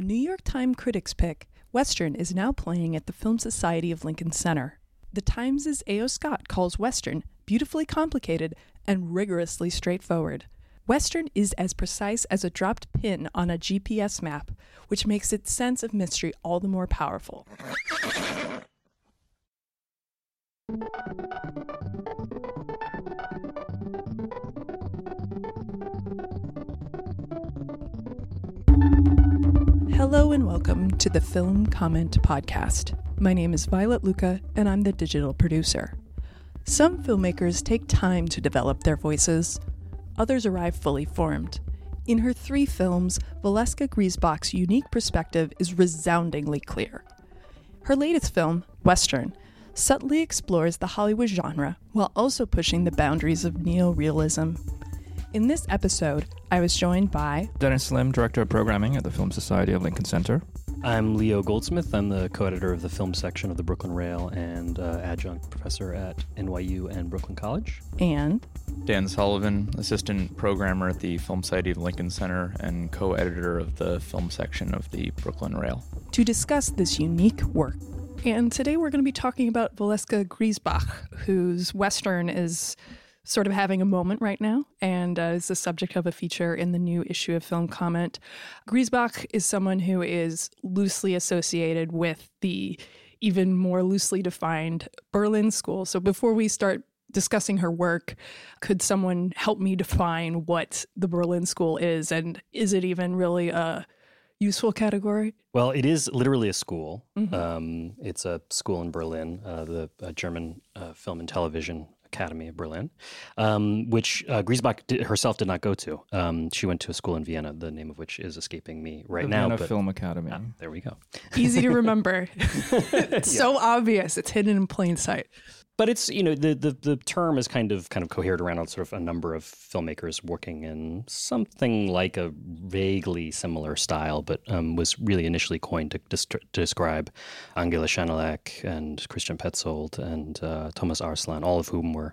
A New York Times critics pick, Western is now playing at the Film Society of Lincoln Center. The Times' A.O. Scott calls Western beautifully complicated and rigorously straightforward. Western is as precise as a dropped pin on a GPS map, which makes its sense of mystery all the more powerful. Hello and welcome to the Film Comment podcast. My name is Violet Lucca, and I'm the digital producer. Some filmmakers take time to develop their voices. Others arrive fully formed. In her three films, Valeska Grisebach's unique perspective is resoundingly clear. Her latest film, Western, subtly explores the Hollywood genre while also pushing the boundaries of neorealism. In this episode, I was joined by Dennis Lim, Director of Programming at the Film Society of Lincoln Center. I'm Leo Goldsmith. I'm the co-editor of the film section of the Brooklyn Rail and adjunct professor at NYU and Brooklyn College. And Dan Sullivan, assistant programmer at the Film Society of Lincoln Center and co-editor of the film section of the Brooklyn Rail. To discuss this unique work. And today we're going to be talking about Valeska Grisebach, whose Western is sort of having a moment right now and is the subject of a feature in the new issue of Film Comment. Grisebach is someone who is loosely associated with the even more loosely defined Berlin School. So before we start discussing her work, could someone help me define what the Berlin School is, and is it even really a useful category? Well, it is literally a school. Mm-hmm. It's a school in Berlin, the German Film and Television Academy of Berlin, which Grisebach herself did not go to. She went to a school in Vienna, the name of which is escaping me right now. Vienna Film Academy. Ah, there we go. Easy to remember. It's so obvious. It's hidden in plain sight. But it's, you know, the term is kind of cohered around sort of a number of filmmakers working in something like a vaguely similar style, but was really initially coined to describe Angela Schanelek and Christian Petzold and Thomas Arslan, all of whom were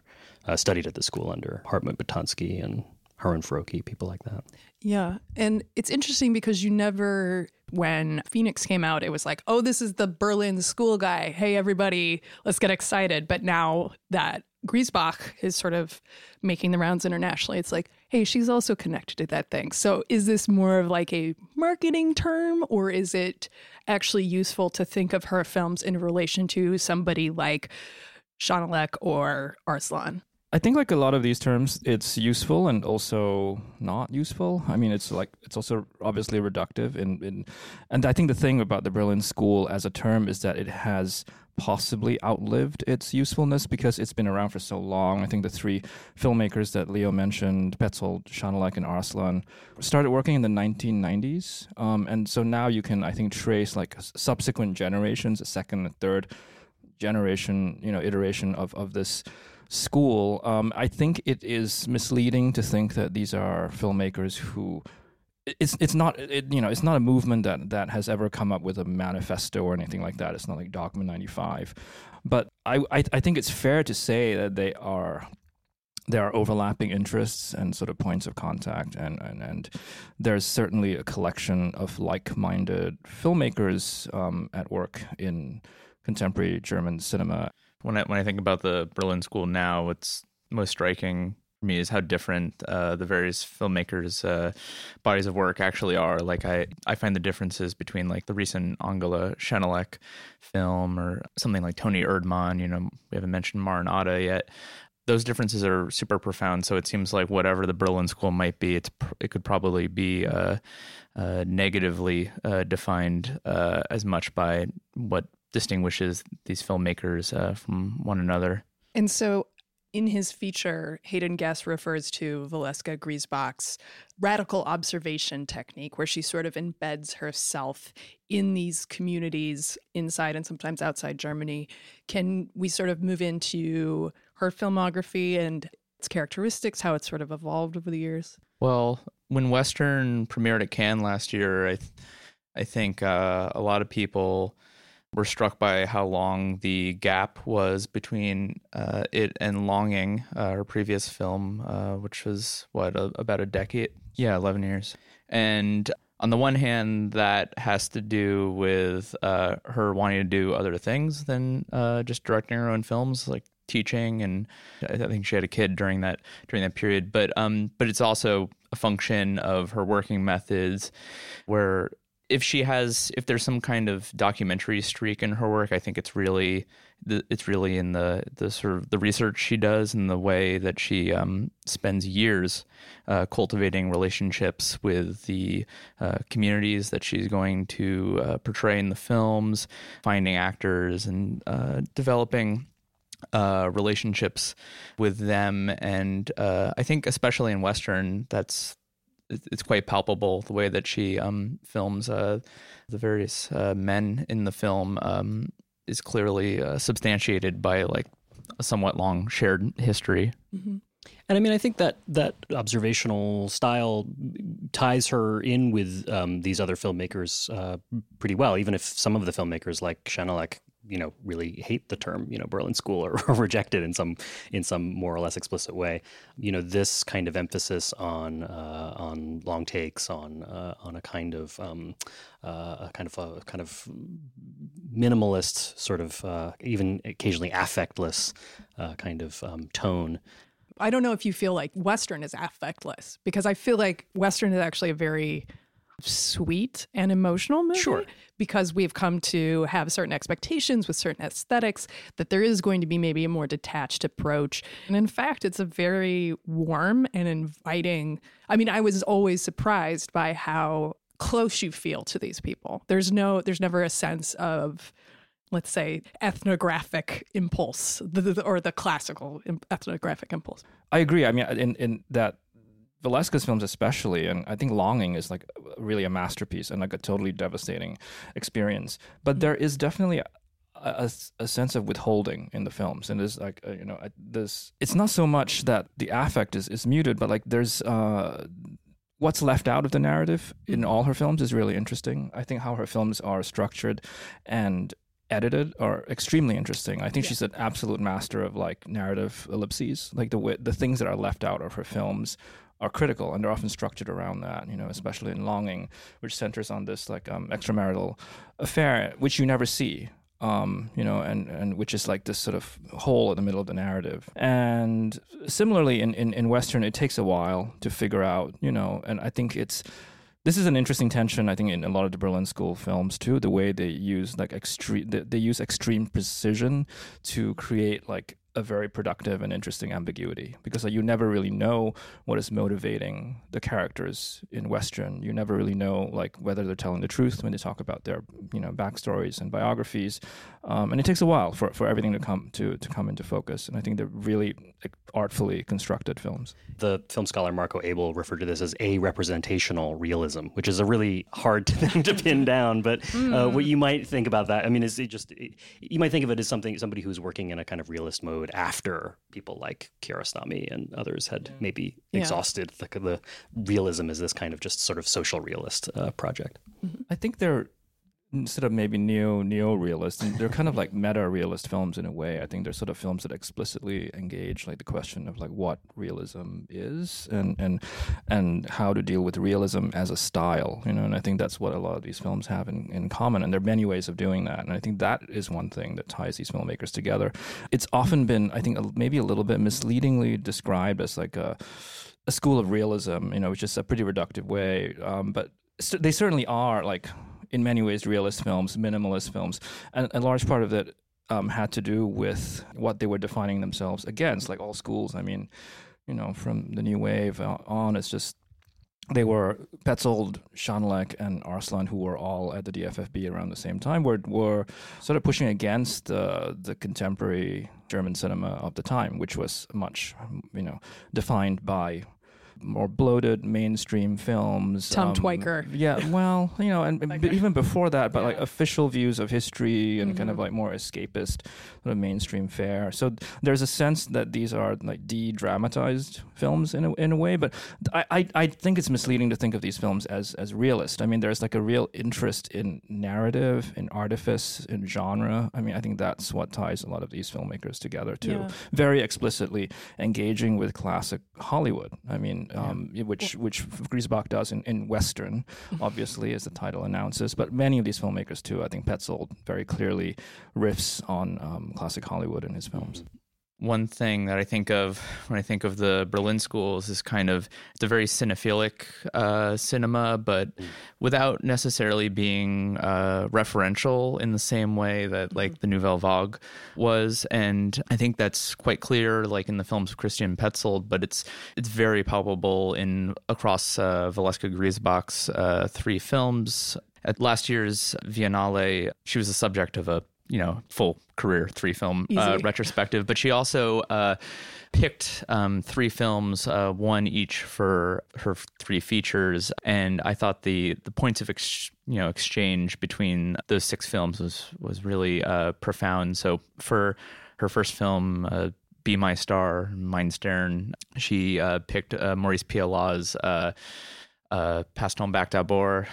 studied at the school under Hartmut Bitomsky and Harun Firoki, people like that. Yeah, and it's interesting because you never, when Phoenix came out, it was like, oh, this is the Berlin School guy. Hey, everybody, let's get excited. But now that Grisebach is sort of making the rounds internationally, it's like, hey, she's also connected to that thing. So is this more of like a marketing term, or is it actually useful to think of her films in relation to somebody like Schanelek or Arslan? I think like a lot of these terms, it's useful and also not useful. I mean, it's also obviously reductive. And I think the thing about the Berlin School as a term is that it has possibly outlived its usefulness because it's been around for so long. I think the three filmmakers that Leo mentioned, Petzold, Schanelek, and Arslan, started working in the 1990s. And so now you can, I think, trace like subsequent generations, a second and third generation, you know, iteration of this school. I think it is misleading to think that these are filmmakers who it's not a movement that has ever come up with a manifesto or anything like that. It's not like Dogma 95, but I think it's fair to say that there are overlapping interests and sort of points of contact, and there's certainly a collection of like-minded filmmakers at work in contemporary German cinema. When I think about the Berlin School now, what's most striking for me is how different the various filmmakers' bodies of work actually are. Like I find the differences between like the recent Angela Schanelek film or something like Toni Erdmann. You know, we haven't mentioned Maren Ade yet. Those differences are super profound. So it seems like whatever the Berlin School might be, it could probably be negatively defined as much by what distinguishes these filmmakers from one another. And so in his feature, Hayden Guest refers to Valeska Grisebach's radical observation technique, where she sort of embeds herself in these communities inside and sometimes outside Germany. Can we sort of move into her filmography and its characteristics, how it's sort of evolved over the years? Well, when Western premiered at Cannes last year, I think a lot of people were struck by how long the gap was between it and Longing, her previous film, which was about a decade? Yeah, 11 years. And on the one hand, that has to do with her wanting to do other things than just directing her own films, like teaching, and I think she had a kid during that period. But it's also a function of her working methods, where if there's some kind of documentary streak in her work, I think it's really in the sort of the research she does and the way that she spends years cultivating relationships with the communities that she's going to portray in the films, finding actors and developing relationships with them. And I think especially in Western, it's quite palpable the way that she films the various men in the film is clearly substantiated by like a somewhat long shared history. Mm-hmm. And I mean, I think that observational style ties her in with these other filmmakers pretty well, even if some of the filmmakers like Schanelek, really hate the term, Berlin School or reject it in some more or less explicit way. This kind of emphasis on long takes, on a kind of minimalist sort of even occasionally affectless kind of tone. I don't know if you feel like Western is affectless, because I feel like Western is actually a very sweet and emotional movie. Sure. Because we've come to have certain expectations with certain aesthetics, that there is going to be maybe a more detached approach. And in fact, it's a very warm and inviting. I mean, I was always surprised by how close you feel to these people. There's never a sense of, let's say, ethnographic impulse, or the classical ethnographic impulse. I agree. I mean, in that, Valeska's films especially, and I think Longing is like really a masterpiece and like a totally devastating experience. But there is definitely a sense of withholding in the films, and there's like this. It's not so much that the affect is muted, but like there's what's left out of the narrative in all her films is really interesting. I think how her films are structured and edited are extremely interesting. I think she's an absolute master of like narrative ellipses, like the things that are left out of her films are critical, and they're often structured around that, especially in Longing, which centers on this like extramarital affair, which you never see, and which is like this sort of hole in the middle of the narrative. And similarly in Western, it takes a while to figure out, and I think this is an interesting tension, I think, in a lot of the Berlin School films too, the way they use like extreme precision to create like a very productive and interesting ambiguity, because like, you never really know what is motivating the characters in Western. You never really know like whether they're telling the truth when they talk about their backstories and biographies, and it takes a while for everything to come into focus. And I think they're really artfully constructed films. The film scholar Marco Abel referred to this as a representational realism, which is a really hard thing to pin down. But what you might think about that, I mean, is you might think of it as somebody who's working in a kind of realist mode after people like Kiarostami and others had maybe exhausted the realism as this kind of just sort of social realist project. I think they're sort of maybe neo-realist, and they're kind of like meta-realist films in a way. I think they're sort of films that explicitly engage like the question of like what realism is and how to deal with realism as a style, and I think that's what a lot of these films have in common, and there are many ways of doing that, and I think that is one thing that ties these filmmakers together. It's often been, I think, maybe a little bit misleadingly described as like a school of realism, which is a pretty reductive way, but they certainly are like in many ways realist films, minimalist films. And a large part of it had to do with what they were defining themselves against, like all schools. I mean, from the New Wave on, it's just they were Petzold, Schanelek, and Arslan, who were all at the DFFB around the same time, were sort of pushing against the contemporary German cinema of the time, which was much, defined by more bloated mainstream films. Tom Twyker. Yeah, well, and even before that, but like official views of history and kind of like more escapist sort of mainstream fare. So there's a sense that these are like de-dramatized films in a way, but I think it's misleading to think of these films as realist. I mean, there's like a real interest in narrative, in artifice, in genre. I mean, I think that's what ties a lot of these filmmakers together too. Yeah. Very explicitly engaging with classic Hollywood. I mean, Berlin, which Grisebach does in Western, obviously, as the title announces. But many of these filmmakers, too, I think Petzold very clearly riffs on classic Hollywood in his films. One thing that I think of when I think of the Berlin School is this kind of, it's a very cinephilic cinema, but without necessarily being referential in the same way that like the Nouvelle Vague was. And I think that's quite clear, like in the films of Christian Petzold, but it's very palpable across Valeska Grisebach's three films. At last year's Viennale, she was the subject of a full career, three-film retrospective. But she also picked three films, one each for her three features. And I thought the points of exchange between those six films was really profound. So for her first film, Be My Star, Mein Stern, she picked Maurice Pialat's Passe ton bac d'abord.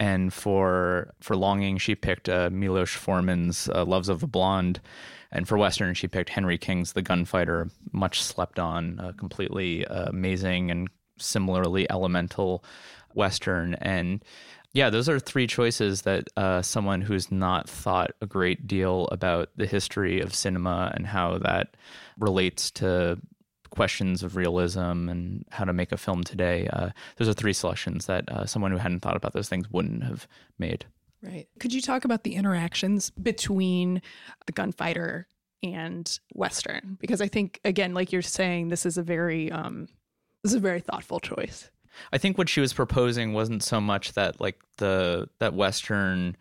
And for Longing, she picked Milos Forman's Loves of a Blonde. And for Western, she picked Henry King's The Gunfighter, much slept on, completely amazing and similarly elemental Western. And yeah, those are three choices that someone who's not thought a great deal about the history of cinema and how that relates to questions of realism and how to make a film today. Those are three selections that someone who hadn't thought about those things wouldn't have made. Right. Could you talk about the interactions between The Gunfighter and Western? Because I think, again, like you're saying, this is a very thoughtful choice. I think what she was proposing wasn't so much that like that Western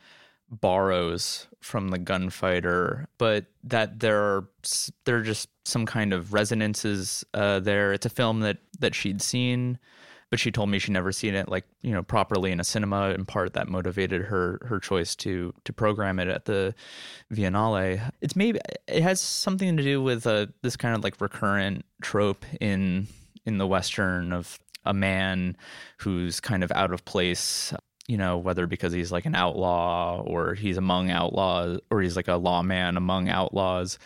borrows from The Gunfighter, but that there are just some kind of resonances there. It's a film that she'd seen, but she told me she'd never seen it properly in a cinema. In part, that motivated her choice to program it at the Biennale. It has something to do with this kind of like recurrent trope in the Western of a man who's kind of out of place, whether because he's like an outlaw or he's among outlaws or he's like a lawman among outlaws.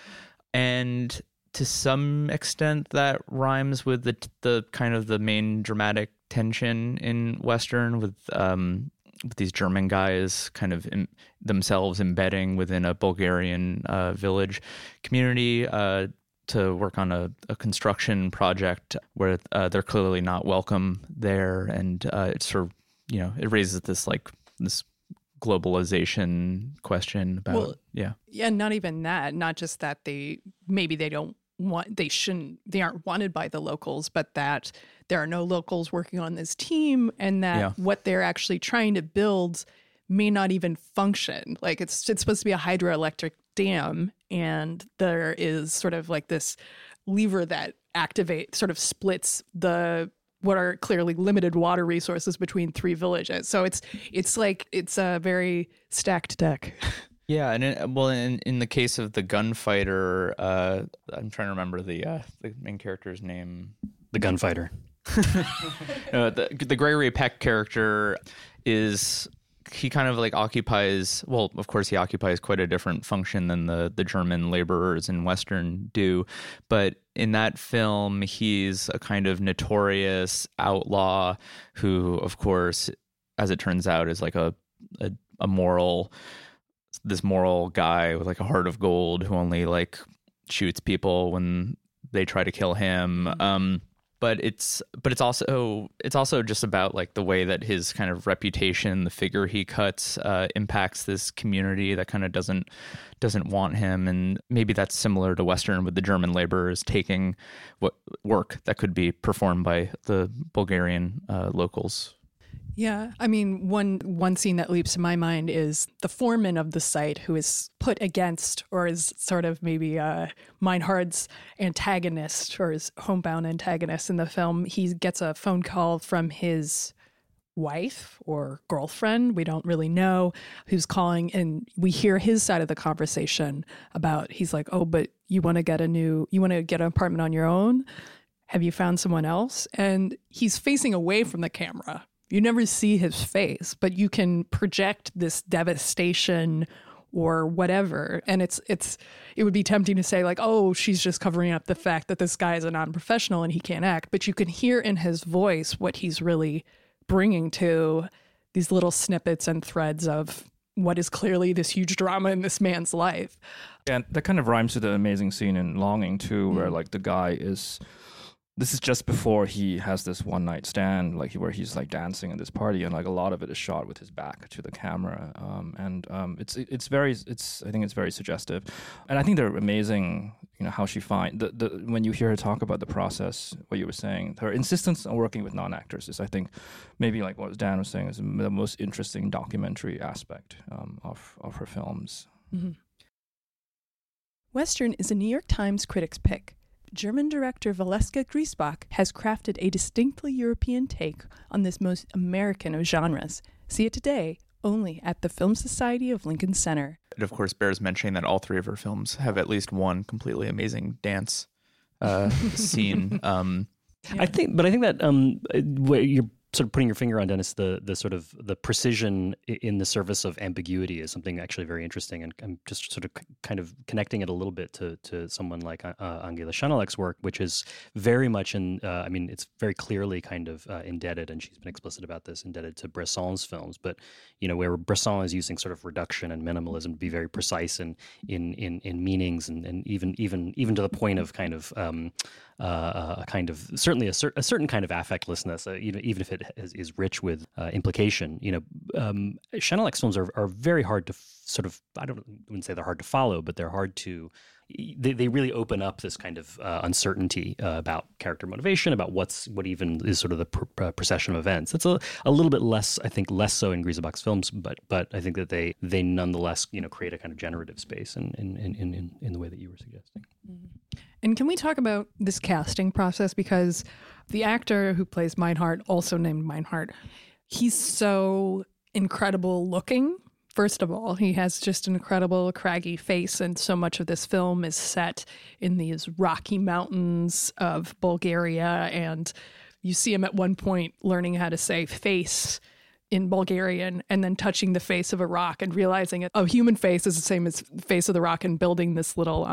And to some extent that rhymes with the kind of the main dramatic tension in Western with these German guys kind of themselves embedding within a Bulgarian village community to work on a construction project where they're clearly not welcome there. And it's sort of, it raises this globalization question about, Yeah, not even that, not just that they aren't wanted by the locals, but that there are no locals working on this team and that what they're actually trying to build may not even function. Like it's supposed to be a hydroelectric dam and there is sort of like this lever that sort of splits what are clearly limited water resources between three villages. So it's a very stacked deck. Yeah, and in the case of The Gunfighter, I'm trying to remember the main character's name. The Gunfighter. The Gregory Peck character he occupies quite a different function than the German laborers in Western do. But in that film, he's a kind of notorious outlaw who, of course, as it turns out, is like a moral guy with like a heart of gold who only like shoots people when they try to kill him. But it's also just about like the way that his kind of reputation, the figure he cuts, impacts this community that kind of doesn't want him, and maybe that's similar to Western with the German laborers taking what work that could be performed by the Bulgarian locals. Yeah, I mean, one scene that leaps to my mind is the foreman of the site who is put against, or is sort of maybe Meinhardt's antagonist or his homebound antagonist in the film. He gets a phone call from his wife or girlfriend, we don't really know, who's calling, and we hear his side of the conversation about, he's like, oh, but you want to get an apartment on your own? Have you found someone else? And he's facing away from the camera. You never see his face, but you can project this devastation, or whatever. And it would be tempting to say like, oh, she's just covering up the fact that this guy is a non-professional and he can't act. But you can hear in his voice what he's really bringing to these little snippets and threads of what is clearly this huge drama in this man's life. Yeah, that kind of rhymes to the amazing scene in Longing, too, where, like, the guy is... This is just before he has this one-night stand, like, where he's, like, dancing at this party, and, like, a lot of it is shot with his back to the camera. I think it's very suggestive. And I think they're amazing, you know, how she finds... when you hear her talk about the process, what you were saying, her insistence on working with non-actors is, I think, maybe, like, what Dan was saying, is the most interesting documentary aspect of her films. Mm-hmm. Western is a New York Times critic's pick. German director Valeska Grisebach has crafted a distinctly European take on this most American of genres. See it today only at the Film Society of Lincoln Center. It, of course, bears mentioning that all three of her films have at least one completely amazing dance scene. Yeah. I think that where you're sort of putting your finger on, Dennis, the sort of the precision in the service of ambiguity is something actually very interesting, and I'm just sort of kind of connecting it a little bit to someone like Angela Schanelek's work, which is very much it's very clearly kind of indebted, and she's been explicit about this, indebted to Bresson's films, but, you know, where Bresson is using sort of reduction and minimalism to be very precise in meanings and even to the point of kind of a certain kind of affectlessness, even if it is rich with implication. Schanelek's films are very hard to I wouldn't say they're hard to follow, but they're hard to... They really open up this kind of uncertainty about character motivation, about what even is sort of the procession of events. It's a little bit less, I think, less so in Grisebach's films, but I think that they nonetheless, you know, create a kind of generative space in the way that you were suggesting. Mm-hmm. And can we talk about this casting process? Because the actor who plays Meinhardt, also named Meinhardt, he's so incredible looking. First of all, he has just an incredible craggy face, and so much of this film is set in these Rocky Mountains of Bulgaria, and you see him at one point learning how to say face in Bulgarian and then touching the face of a rock and realizing a human face is the same as the face of the rock, and building this little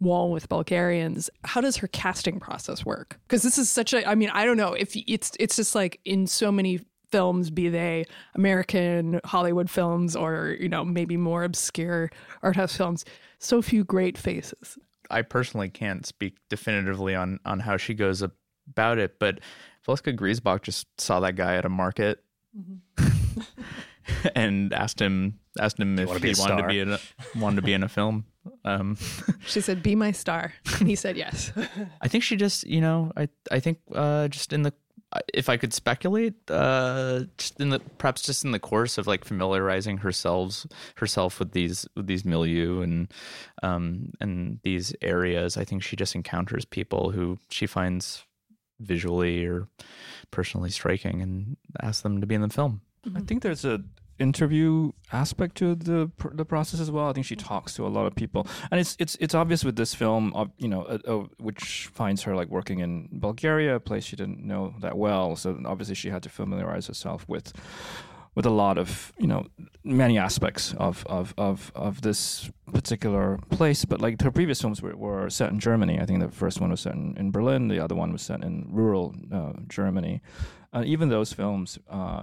wall with Bulgarians. How does her casting process work? Because this is such a, I mean, I don't know, if it's just like in so many films, be they American Hollywood films or, you know, maybe more obscure art house films, so few great faces. I personally can't speak definitively on how she goes about it, but Valeska Grisebach just saw that guy at a market and asked him if he wanted to be in a film. She said, "Be my star," and he said yes. I think she just, you know, I think just in the... If I could speculate, just in the course of like familiarizing herself with these milieu and these areas, I think she just encounters people who she finds visually or personally striking and asks them to be in the film. Mm-hmm. I think there's a interview aspect to the process as well. I think she talks to a lot of people, and it's obvious with this film, you know, which finds her like working in Bulgaria, a place she didn't know that well. So obviously she had to familiarize herself with a lot of, you know, many aspects of this particular place. But like her previous films were set in Germany. I think the first one was set in Berlin. The other one was set in rural Germany. Even those films,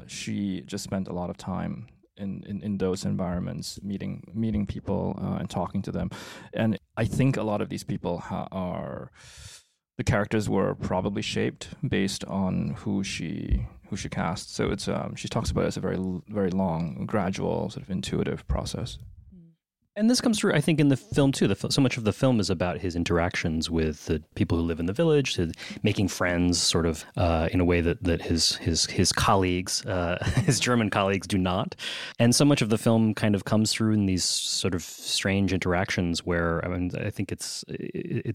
she just spent a lot of time in those environments, meeting people and talking to them. And I think a lot of these people are... The characters were probably shaped based on who she cast. So it's she talks about it as a very, very long, gradual, sort of intuitive process. And this comes through, I think, in the film, too. So much of the film is about his interactions with the people who live in the village, making friends sort of in a way that his colleagues, his German colleagues do not. And so much of the film kind of comes through in these sort of strange interactions where, I mean, I think it's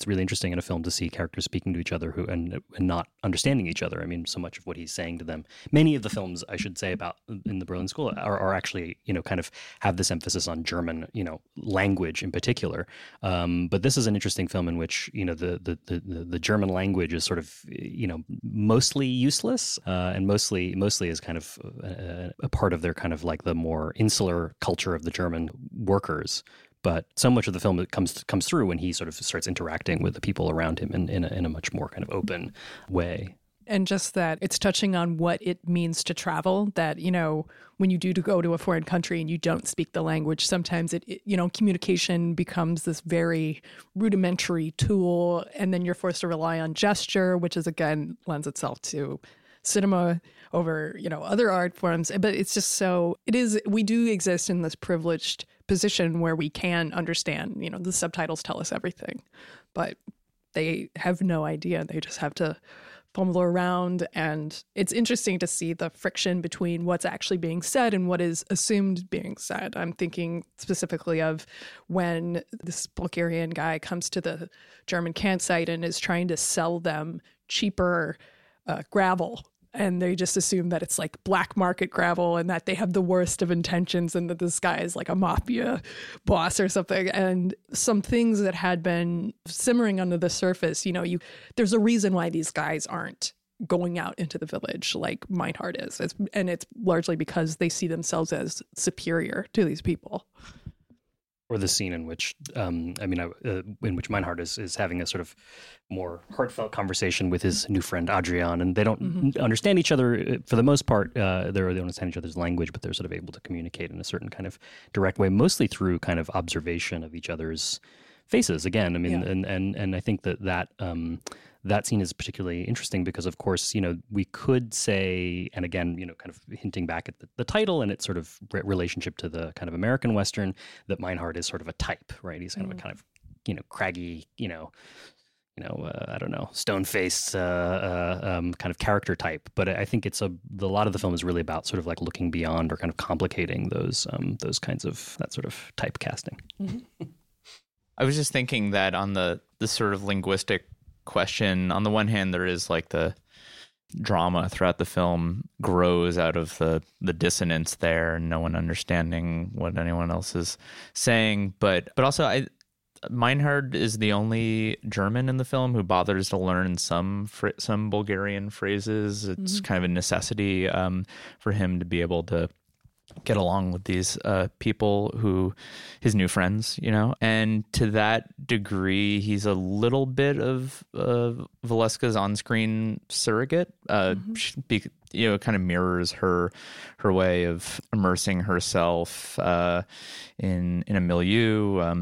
really interesting in a film to see characters speaking to each other and not understanding each other. I mean, so much of what he's saying to them. Many of the films, I should say, about in the Berlin School are actually, you know, kind of have this emphasis on German, you know, language in particular. But this is an interesting film in which, you know, the German language is sort of, you know, mostly useless, and mostly is kind of a part of their kind of like the more insular culture of the German workers. But so much of the film comes through when he sort of starts interacting with the people around him in a much more kind of open way. And just that it's touching on what it means to travel, that, you know, when you go to a foreign country and you don't speak the language, sometimes it you know, communication becomes this very rudimentary tool. And then you're forced to rely on gesture, which is, again, lends itself to cinema over, you know, other art forms. But it's just we do exist in this privileged position where we can understand, you know, the subtitles tell us everything, but they have no idea. They just have to fumble around, and it's interesting to see the friction between what's actually being said and what is assumed being said. I'm thinking specifically of when this Bulgarian guy comes to the German campsite and is trying to sell them cheaper gravel, and they just assume that it's like black market gravel and that they have the worst of intentions and that this guy is like a mafia boss or something. And some things that had been simmering under the surface, you know, there's a reason why these guys aren't going out into the village like Meinhardt is. It's largely because they see themselves as superior to these people. Or the scene in which, in which Meinhardt is having a sort of more heartfelt conversation with his new friend Adrian, and they don't understand each other for the most part. They understand each other's language, but they're sort of able to communicate in a certain kind of direct way, mostly through kind of observation of each other's faces. Again, I mean, yeah. and I think that scene is particularly interesting because, of course, you know, we could say, and again, you know, kind of hinting back at the title and its sort of relationship to the kind of American Western, that Meinhardt is sort of a type, right? He's kind of a kind of, you know, craggy, stone-faced kind of character type. But I think a lot of the film is really about sort of like looking beyond or kind of complicating those kinds of, that sort of typecasting. Mm-hmm. I was just thinking that on the sort of linguistic question, on the one hand, there is like the drama throughout the film grows out of the dissonance there and no one understanding what anyone else is saying, but also Meinhardt is the only German in the film who bothers to learn some Bulgarian phrases. It's kind of a necessity for him to be able to get along with these people who his new friends, you know, and to that degree, he's a little bit of Valeska's on-screen surrogate. It kind of mirrors her way of immersing herself in a milieu.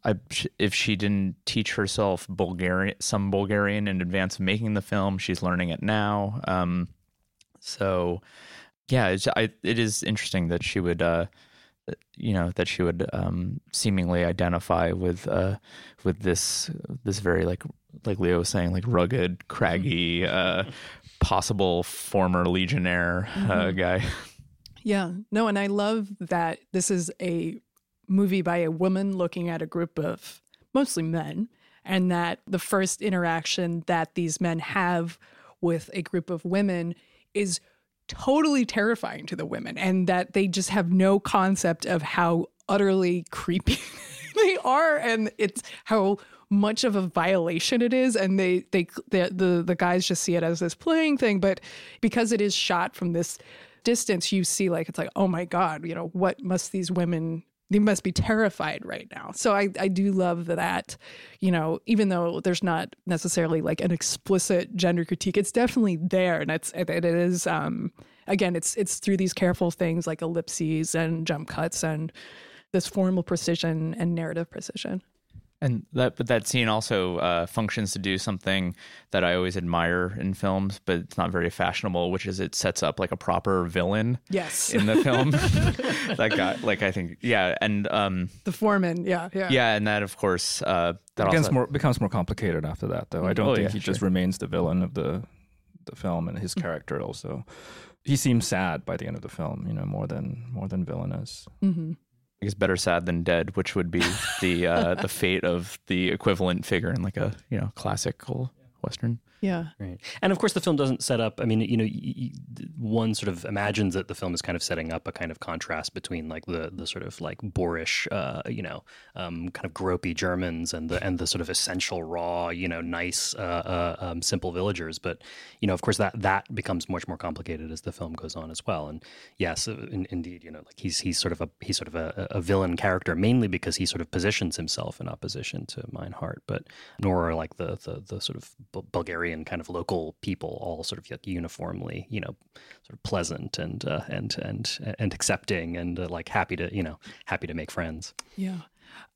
If she didn't teach herself Bulgarian in advance of making the film, she's learning it now. Yeah, it is interesting that she would, seemingly identify with this very like Leo was saying, like rugged, craggy, possible former legionnaire guy. Yeah, no, and I love that this is a movie by a woman looking at a group of mostly men, and that the first interaction that these men have with a group of women is totally terrifying to the women, and that they just have no concept of how utterly creepy they are, and it's how much of a violation it is, and the guys just see it as this playing thing. But because it is shot from this distance, you see like it's like, oh my God, you know, what must these women, they must be terrified right now. So I do love that, you know, even though there's not necessarily like an explicit gender critique, it's definitely there. And it is, again, it's through these careful things like ellipses and jump cuts and this formal precision and narrative precision. And that scene also functions to do something that I always admire in films, but it's not very fashionable, which is it sets up like a proper villain. Yes. In the film. That guy, like I think, yeah, and the foreman, yeah. Yeah, and that of course becomes more complicated after that, though. I don't think he just remains the villain of the film, and his character also. He seems sad by the end of the film, you know, more than villainous. Mm-hmm. I guess better sad than dead, which would be the fate of the equivalent figure in like a, you know, classical Western. Yeah. Right. And of course, the film doesn't set up, I mean, you know, one sort of imagines that the film is kind of setting up a kind of contrast between like the sort of like boorish, you know, kind of gropey Germans and the sort of essential raw, you know, nice, simple villagers. But, you know, of course, that becomes much more complicated as the film goes on as well. And yes, indeed, you know, like he's sort of a villain character, mainly because he sort of positions himself in opposition to Meinhardt, but nor are like the sort of Bulgarian kind of local people all sort of like uniformly, you know, sort of pleasant and accepting and like happy to make friends. Yeah.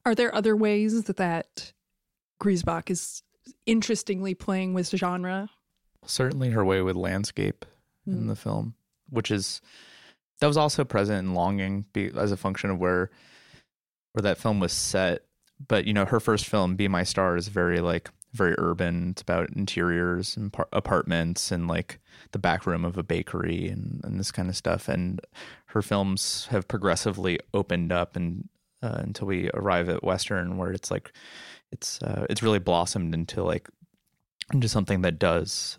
Are there other ways that Grisebach is interestingly playing with genre? Certainly her way with landscape in the film, which is, that was also present in Longing as a function of where that film was set. But, you know, her first film, Be My Star, is very urban. It's about interiors and apartments and like the back room of a bakery and this kind of stuff. And her films have progressively opened up and until we arrive at Western, where it's like it's really blossomed into something that does,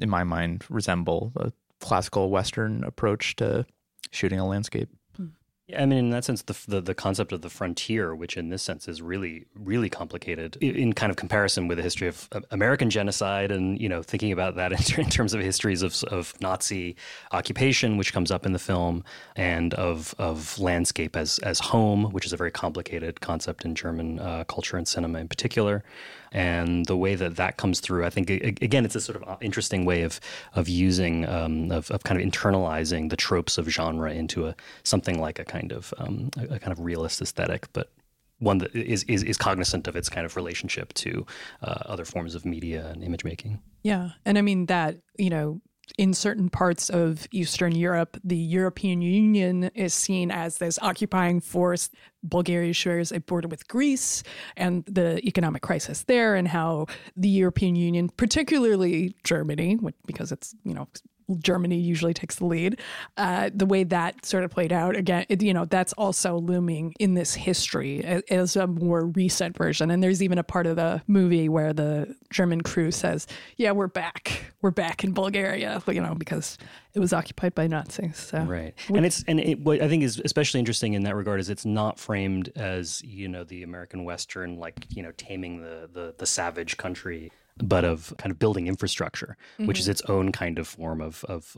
in my mind, resemble a classical Western approach to shooting a landscape. Yeah, I mean, in that sense, the concept of the frontier, which in this sense is really, really complicated in kind of comparison with the history of American genocide and, you know, thinking about that in terms of histories of Nazi occupation, which comes up in the film, and of landscape as home, which is a very complicated concept in German culture and cinema in particular. And the way that comes through, I think, again, it's a sort of interesting way of using, of kind of internalizing the tropes of genre into something like a kind of realist aesthetic, but one that is cognizant of its kind of relationship to other forms of media and image making. Yeah, and I mean that, you know, in certain parts of Eastern Europe, the European Union is seen as this occupying force. Bulgaria shares a border with Greece and the economic crisis there, and how the European Union, particularly Germany, because it's, you know, Germany usually takes the lead. The way that sort of played out, again, you know, that's also looming in this history as a more recent version. And there's even a part of the movie where the German crew says, yeah, we're back in Bulgaria, you know, because it was occupied by Nazis. So. Right. What I think is especially interesting in that regard is it's not framed as, you know, the American Western, like, you know, taming the savage country, but of kind of building infrastructure, which is its own kind of form of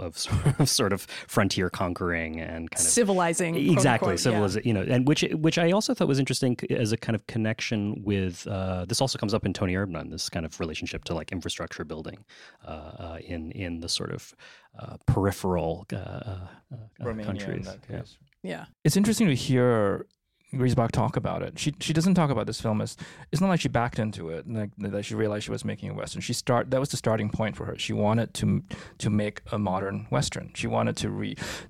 sort of frontier conquering and kind of civilizing, exactly, civilization. Yeah. You know, and which I also thought was interesting as a kind of connection with this also comes up in Toni Erdmann, this kind of relationship to like infrastructure building in the sort of peripheral countries. Yeah. Yeah, it's interesting to hear Grisebach talk about it. She doesn't talk about this film as, it's not like she backed into it, like that she realized she was making a Western. That was the starting point for her. She wanted to make a modern Western. She wanted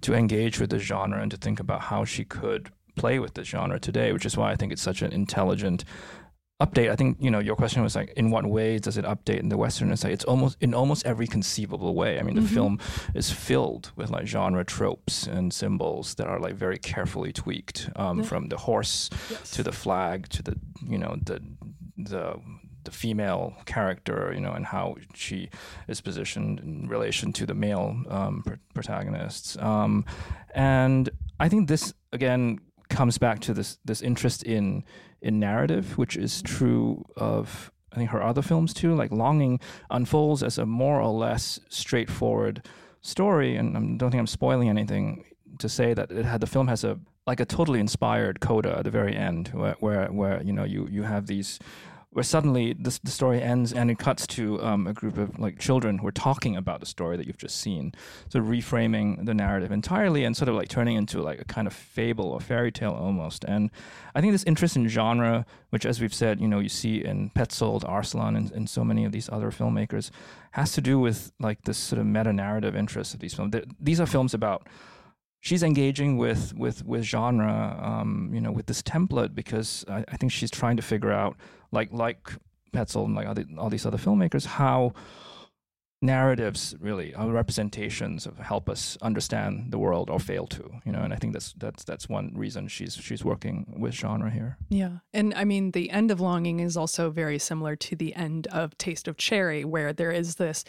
to engage with the genre and to think about how she could play with the genre today, which is why I think it's such an intelligent update. I think, you know, your question was like, in what ways does it update in the Western? It's like, it's almost in almost every conceivable way. I mean, the film is filled with like genre tropes and symbols that are like very carefully tweaked, from the horse to the flag to the, you know, the female character, you know, and how she is positioned in relation to the male protagonists. And I think this again comes back to this interest in narrative, which is true of, I think, her other films too. Like Longing unfolds as a more or less straightforward story, and I don't think I'm spoiling anything to say that the film has a totally inspired coda at the very end, where you know you have these, where suddenly the story ends and it cuts to a group of like children who are talking about the story that you've just seen. So reframing the narrative entirely and sort of like turning into like a kind of fable or fairy tale almost. And I think this interest in genre, which as we've said, you know, you see in Petzold, Arslan, and so many of these other filmmakers, has to do with like this sort of meta-narrative interest of these films. These are films about, she's engaging with genre, you know, with this template, because I think she's trying to figure out, like Petzold and like all these other filmmakers, how narratives, really, are representations of help us understand the world or fail to, you know. And I think that's one reason she's working with genre here. Yeah, and I mean, the end of Longing is also very similar to the end of Taste of Cherry, where there is this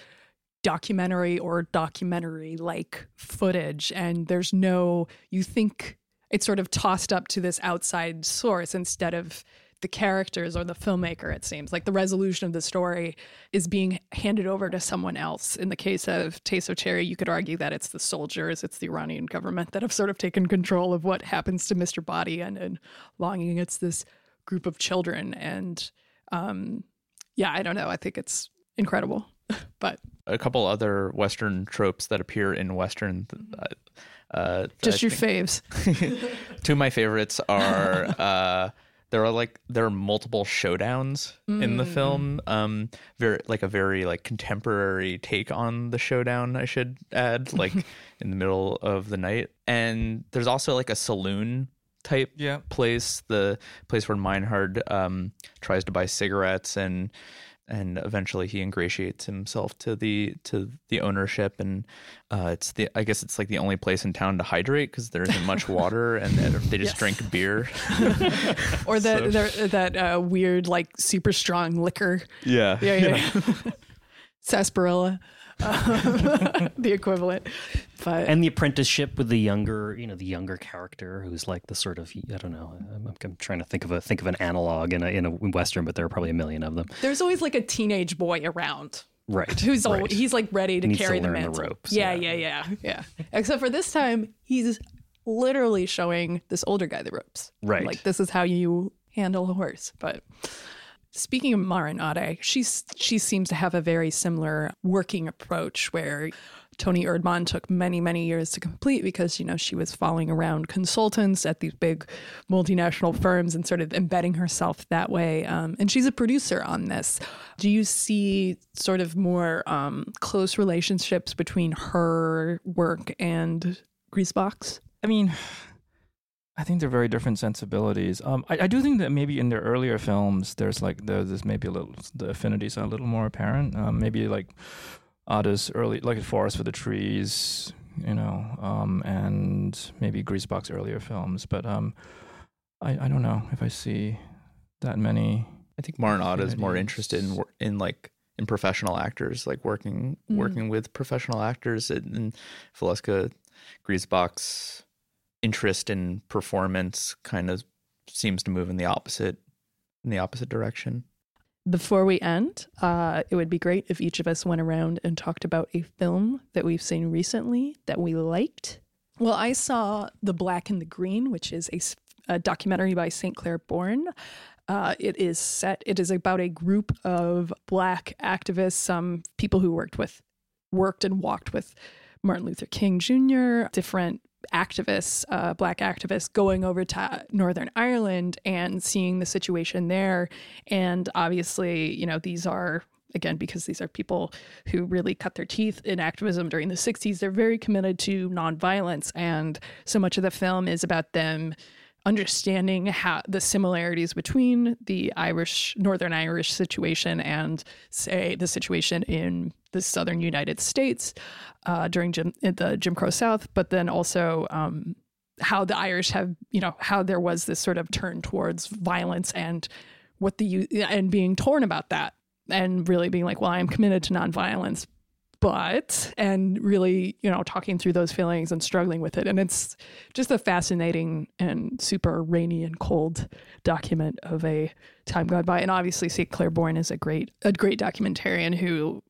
documentary or documentary-like footage, and there's no, you think it's sort of tossed up to this outside source instead of the characters or the filmmaker, it seems. Like the resolution of the story is being handed over to someone else. In the case of Taste of Cherry, you could argue that it's the soldiers, it's the Iranian government that have sort of taken control of what happens to Mr. Body, and in Longing, it's this group of children. And yeah, I don't know. I think it's incredible. But a couple other Western tropes that appear in Western... Just your faves. Two of my favorites are... There are multiple showdowns in the film. Very contemporary take on the showdown, I should add, like in the middle of the night. And there's also like a saloon type place, the place where Meinhardt tries to buy cigarettes, and eventually he ingratiates himself to the ownership, and it's like the only place in town to hydrate because there isn't much water, and they just drink beer. Or that weird like super strong liquor. Yeah. Sarsaparilla, the equivalent. But and the apprenticeship with the younger character who's like the sort of, I don't know, I'm trying to think of an analog in a Western, but there are probably a million of them. There's always like a teenage boy around, right? Who's right. Old, he's like ready to carry the mantle. Yeah. Except for this time, he's literally showing this older guy the ropes. Right. Like, this is how you handle a horse, but. Speaking of Maren Ade, she seems to have a very similar working approach, where Toni Erdmann took many, many years to complete because, you know, she was following around consultants at these big multinational firms and sort of embedding herself that way. And she's a producer on this. Do you see sort of more close relationships between her work and Grisebach? I mean... I think they're very different sensibilities. I do think that maybe in their earlier films, there's maybe a little, the affinities are a little more apparent. Maybe like Ada's early, like Forest for the Trees, you know, and maybe Grisebach's earlier films. But I don't know if I see that many. I think Maren Ade is more interested in professional actors, like working with professional actors, and Valeska Grisebach's interest in performance kind of seems to move in the opposite direction. Before we end, it would be great if each of us went around and talked about a film that we've seen recently that we liked. Well, I saw The Black and the Green, which is a documentary by St. Clair Bourne. It is about a group of Black activists, some people who worked and walked with Martin Luther King Jr., different activists, Black activists, going over to Northern Ireland and seeing the situation there. And obviously, you know, these are, again, because these are people who really cut their teeth in activism during the 60s, they're very committed to nonviolence. And so much of the film is about them understanding how the similarities between the Northern Irish situation and, say, the situation in the southern United States during the Jim Crow South, but then also how the Irish have, you know, how there was this sort of turn towards violence and and being torn about that, and really being like, well, I'm committed to nonviolence, but, and really, you know, talking through those feelings and struggling with it. And it's just a fascinating and super rainy and cold document of a time gone by. And obviously St. Clair Bourne is a great documentarian who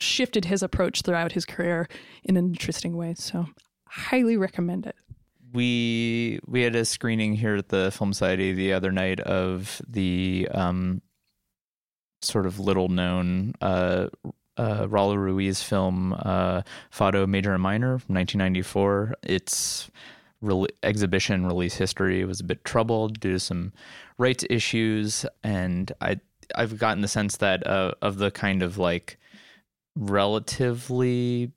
shifted his approach throughout his career in an interesting way. So highly recommend it. We had a screening here at the Film Society the other night of the sort of little known Raul Ruiz film, Fado Major and Minor, from 1994. Its exhibition release history was a bit troubled due to some rights issues, and I've gotten the sense that of the kind of like relatively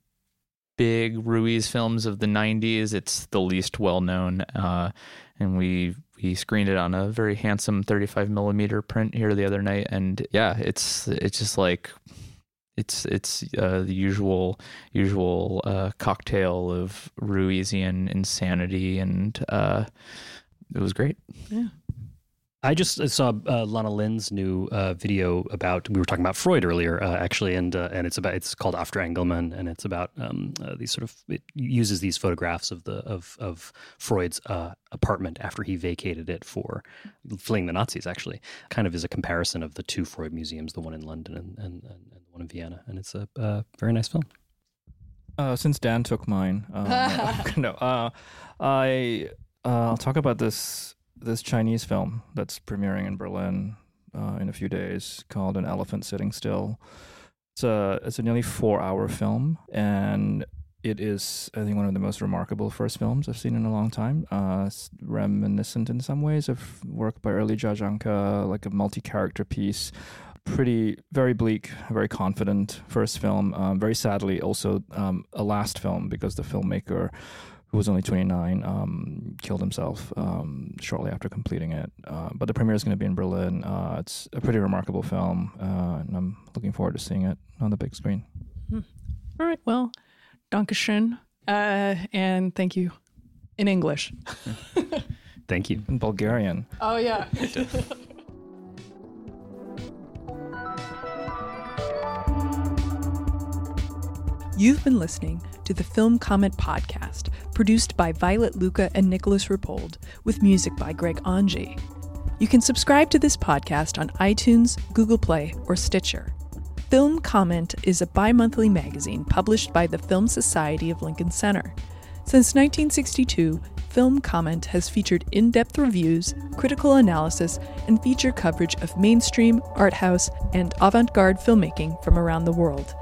big Ruiz films of the 90s, it's the least well known, and we screened it on a very handsome 35mm print here the other night, and yeah, it's just like It's the usual cocktail of Ruizian insanity, and it was great. Yeah. I just saw Lana Lynn's new video about, we were talking about Freud earlier, actually, and it's called After Engelmann, and it's about these sort of, it uses these photographs of Freud's apartment after he vacated it for fleeing the Nazis, actually. Kind of is a comparison of the two Freud museums, the one in London and the one in Vienna, and it's a very nice film. Since Dan took mine, I'll talk about this Chinese film that's premiering in Berlin in a few days, called An Elephant Sitting Still. It's a nearly 4-hour film, and it is, I think, one of the most remarkable first films I've seen in a long time. Reminiscent in some ways of work by early Jiazhanka, like a multi-character piece. Pretty, very bleak, very confident first film. Very sadly, also a last film, because the filmmaker, who was only 29, killed himself shortly after completing it. But the premiere is going to be in Berlin. It's a pretty remarkable film, and I'm looking forward to seeing it on the big screen. All right, well, Dankeschön, and thank you in English. Thank you. In Bulgarian. Oh, yeah. You've been listening to the Film Comment podcast, produced by Violet Lucca and Nicholas Rapold, with music by Greg Angie. You can subscribe to this podcast on iTunes, Google Play, or Stitcher. Film Comment is a bi-monthly magazine published by the Film Society of Lincoln Center. Since 1962, Film Comment has featured in-depth reviews, critical analysis, and feature coverage of mainstream, art house, and avant-garde filmmaking from around the world.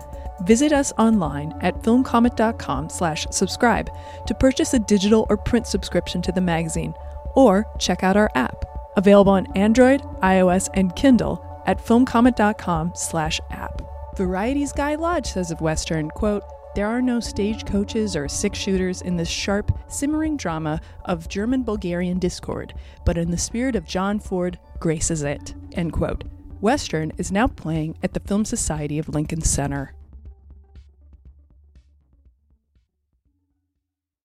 Visit us online at filmcomment.com/subscribe to purchase a digital or print subscription to the magazine, or check out our app, available on Android, iOS, and Kindle at filmcomment.com/app. Variety's Guy Lodge says of Western, quote, "There are no stagecoaches or six-shooters in this sharp, simmering drama of German-Bulgarian discord, but in the spirit of John Ford graces it," end quote. Western is now playing at the Film Society of Lincoln Center.